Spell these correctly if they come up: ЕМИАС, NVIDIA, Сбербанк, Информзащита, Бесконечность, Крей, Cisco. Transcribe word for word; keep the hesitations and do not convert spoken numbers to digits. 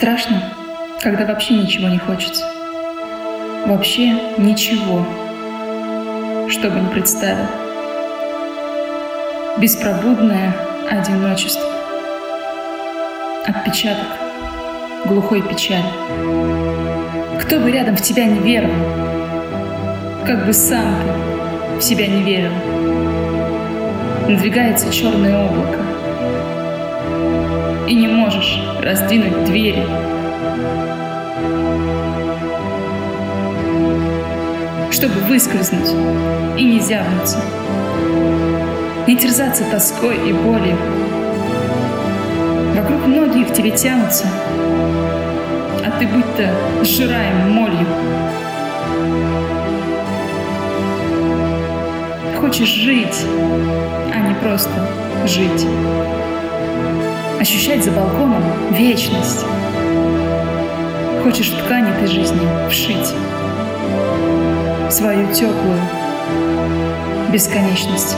Страшно, когда вообще ничего не хочется. Вообще ничего, что бы ни представил. Беспробудное одиночество. Отпечаток глухой печали. Кто бы рядом в тебя не верил, как бы сам ты в себя не верил. Надвигается черное облако, и не можешь раздвинуть двери. Чтобы выскользнуть и не зябнуться, не терзаться тоской и болью. Вокруг многие к тебе тянутся, а ты будто сжираем молью. Хочешь жить, а не просто жить. Ощущать за балконом вечность. Хочешь в ткани этой жизни вшить свою теплую бесконечность.